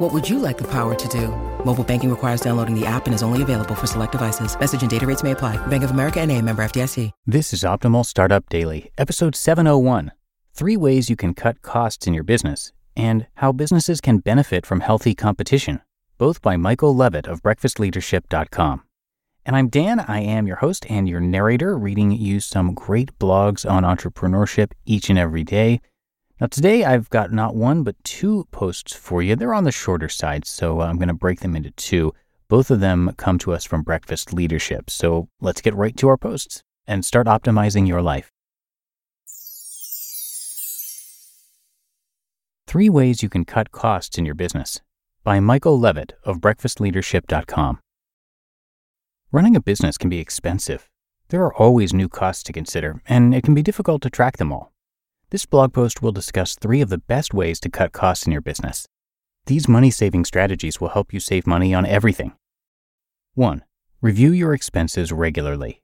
What would you like the power to do? Mobile banking requires downloading the app and is only available for select devices. Message and data rates may apply. Bank of America NA, member FDIC. This is Optimal Startup Daily, episode 701. 3 ways you can cut costs in your business and how businesses can benefit from healthy competition, both by Michael Levitt of breakfastleadership.com. And I'm Dan. I am your host and your narrator, reading you some great blogs on entrepreneurship each and every day. Now today I've got not 1 but 2 posts for you. They're on the shorter side, so I'm going to break them into 2. Both of them come to us from Breakfast Leadership. So let's get right to our posts and start optimizing your life. 3 ways you can cut costs in your business, by Michael Levitt of breakfastleadership.com. Running a business can be expensive. There are always new costs to consider, and it can be difficult to track them all. This blog post will discuss 3 of the best ways to cut costs in your business. These money-saving strategies will help you save money on everything. 1. Review your expenses regularly.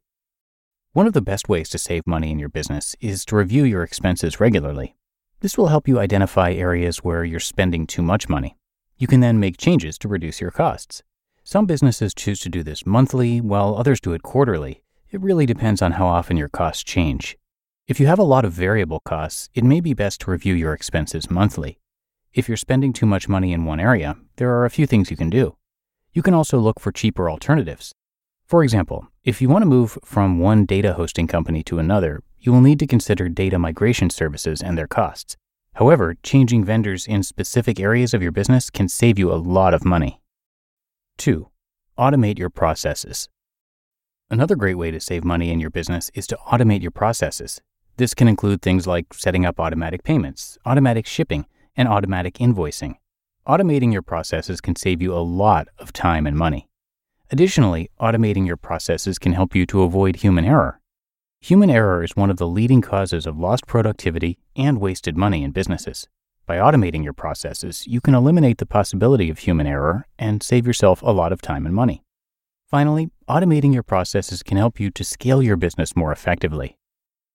One of the best ways to save money in your business is to review your expenses regularly. This will help you identify areas where you're spending too much money. You can then make changes to reduce your costs. Some businesses choose to do this monthly, while others do it quarterly. It really depends on how often your costs change. If you have a lot of variable costs, it may be best to review your expenses monthly. If you're spending too much money in one area, there are a few things you can do. You can also look for cheaper alternatives. For example, if you want to move from one data hosting company to another, you will need to consider data migration services and their costs. However, changing vendors in specific areas of your business can save you a lot of money. 2. Automate your processes. Another great way to save money in your business is to automate your processes. This can include things like setting up automatic payments, automatic shipping, and automatic invoicing. Automating your processes can save you a lot of time and money. Additionally, automating your processes can help you to avoid human error. Human error is one of the leading causes of lost productivity and wasted money in businesses. By automating your processes, you can eliminate the possibility of human error and save yourself a lot of time and money. Finally, automating your processes can help you to scale your business more effectively.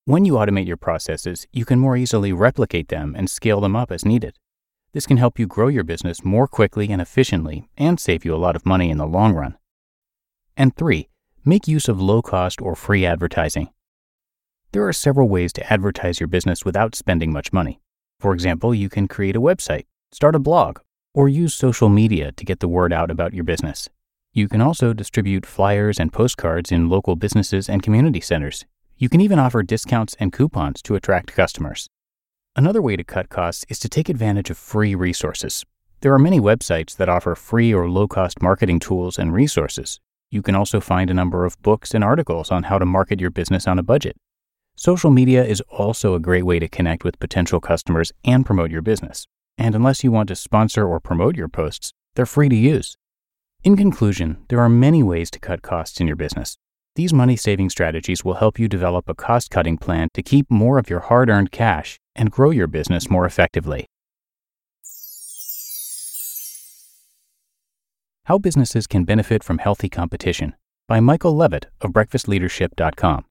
When you automate your processes, you can more easily replicate them and scale them up as needed. This can help you grow your business more quickly and efficiently and save you a lot of money in the long run. And 3, make use of low-cost or free advertising. There are several ways to advertise your business without spending much money. For example, you can create a website, start a blog, or use social media to get the word out about your business. You can also distribute flyers and postcards in local businesses and community centers. You can even offer discounts and coupons to attract customers. Another way to cut costs is to take advantage of free resources. There are many websites that offer free or low-cost marketing tools and resources. You can also find a number of books and articles on how to market your business on a budget. Social media is also a great way to connect with potential customers and promote your business. And unless you want to sponsor or promote your posts, they're free to use. In conclusion, there are many ways to cut costs in your business. These money-saving strategies will help you develop a cost-cutting plan to keep more of your hard-earned cash and grow your business more effectively. How businesses can benefit from healthy competition, by Michael Levitt of breakfastleadership.com.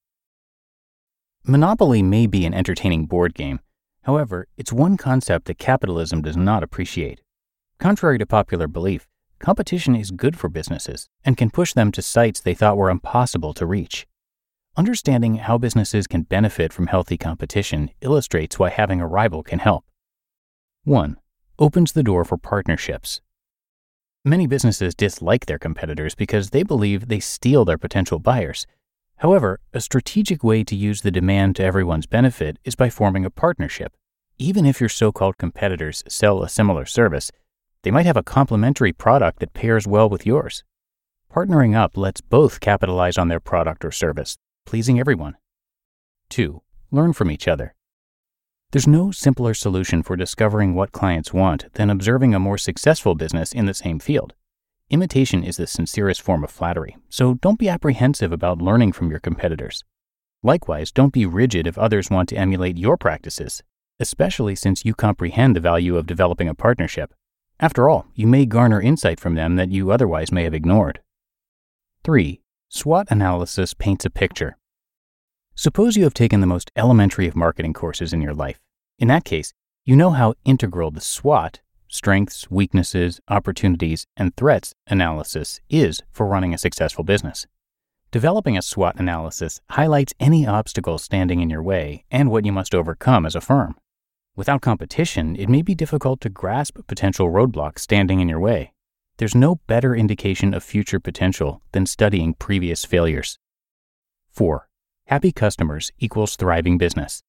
Monopoly may be an entertaining board game. However, it's one concept that capitalism does not appreciate. Contrary to popular belief, competition is good for businesses and can push them to sites they thought were impossible to reach. Understanding how businesses can benefit from healthy competition illustrates why having a rival can help. 1. Opens the door for partnerships. Many businesses dislike their competitors because they believe they steal their potential buyers. However, a strategic way to use the demand to everyone's benefit is by forming a partnership. Even if your so-called competitors sell a similar service, they might have a complementary product that pairs well with yours. Partnering up lets both capitalize on their product or service, pleasing everyone. 2. Learn from each other. There's no simpler solution for discovering what clients want than observing a more successful business in the same field. Imitation is the sincerest form of flattery, so don't be apprehensive about learning from your competitors. Likewise, don't be rigid if others want to emulate your practices, especially since you comprehend the value of developing a partnership. After all, you may garner insight from them that you otherwise may have ignored. 3. SWOT analysis paints a picture. Suppose you have taken the most elementary of marketing courses in your life. In that case, you know how integral the SWOT, strengths, weaknesses, opportunities, and threats analysis is for running a successful business. Developing a SWOT analysis highlights any obstacles standing in your way and what you must overcome as a firm. Without competition, it may be difficult to grasp potential roadblocks standing in your way. There's no better indication of future potential than studying previous failures. 4. Happy customers equals thriving business.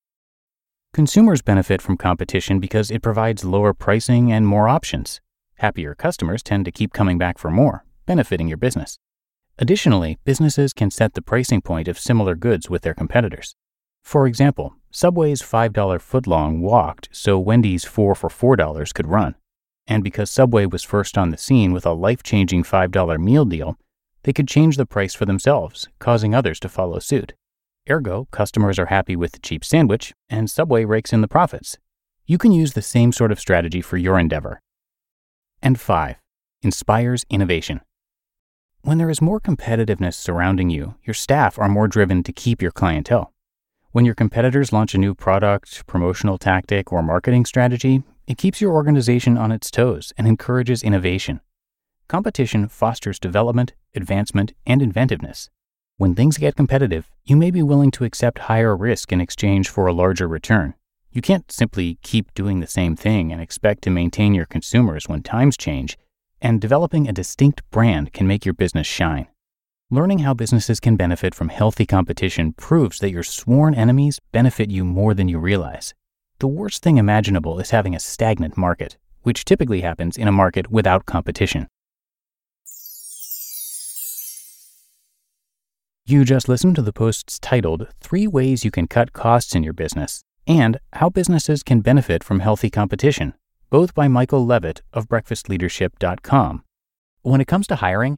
Consumers benefit from competition because it provides lower pricing and more options. Happier customers tend to keep coming back for more, benefiting your business. Additionally, businesses can set the pricing point of similar goods with their competitors. For example, Subway's $5 footlong walked so Wendy's 4 for $4 could run. And because Subway was first on the scene with a life-changing $5 meal deal, they could change the price for themselves, causing others to follow suit. Ergo, customers are happy with the cheap sandwich, and Subway rakes in the profits. You can use the same sort of strategy for your endeavor. And 5. Inspires innovation. When there is more competitiveness surrounding you, your staff are more driven to keep your clientele. When your competitors launch a new product, promotional tactic, or marketing strategy, it keeps your organization on its toes and encourages innovation. Competition fosters development, advancement, and inventiveness. When things get competitive, you may be willing to accept higher risk in exchange for a larger return. You can't simply keep doing the same thing and expect to maintain your consumers when times change, and developing a distinct brand can make your business shine. Learning how businesses can benefit from healthy competition proves that your sworn enemies benefit you more than you realize. The worst thing imaginable is having a stagnant market, which typically happens in a market without competition. You just listened to the posts titled 3 Ways You Can Cut Costs in Your Business and How Businesses Can Benefit from Healthy Competition, both by Michael Levitt of breakfastleadership.com. When it comes to hiring,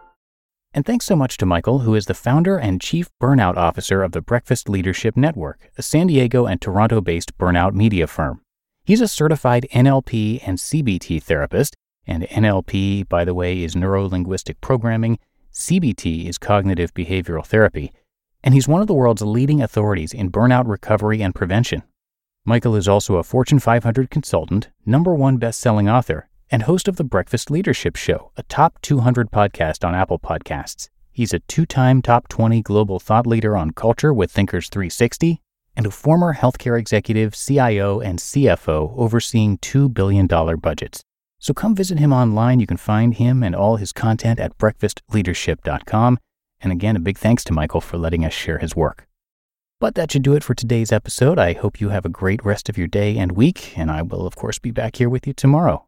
And thanks so much to Michael, who is the founder and chief burnout officer of the Breakfast Leadership Network, a San Diego and Toronto-based burnout media firm. He's a certified NLP and CBT therapist. And NLP, by the way, is neuro-linguistic programming. CBT is cognitive behavioral therapy. And he's one of the world's leading authorities in burnout recovery and prevention. Michael is also a Fortune 500 consultant, #1 best-selling author, and host of the Breakfast Leadership Show, a top 200 podcast on Apple Podcasts. He's a two-time top 20 global thought leader on culture with Thinkers 360 and a former healthcare executive, CIO, and CFO overseeing $2 billion budgets. So come visit him online. You can find him and all his content at breakfastleadership.com. And again, a big thanks to Michael for letting us share his work. But that should do it for today's episode. I hope you have a great rest of your day and week, and I will, of course, be back here with you tomorrow,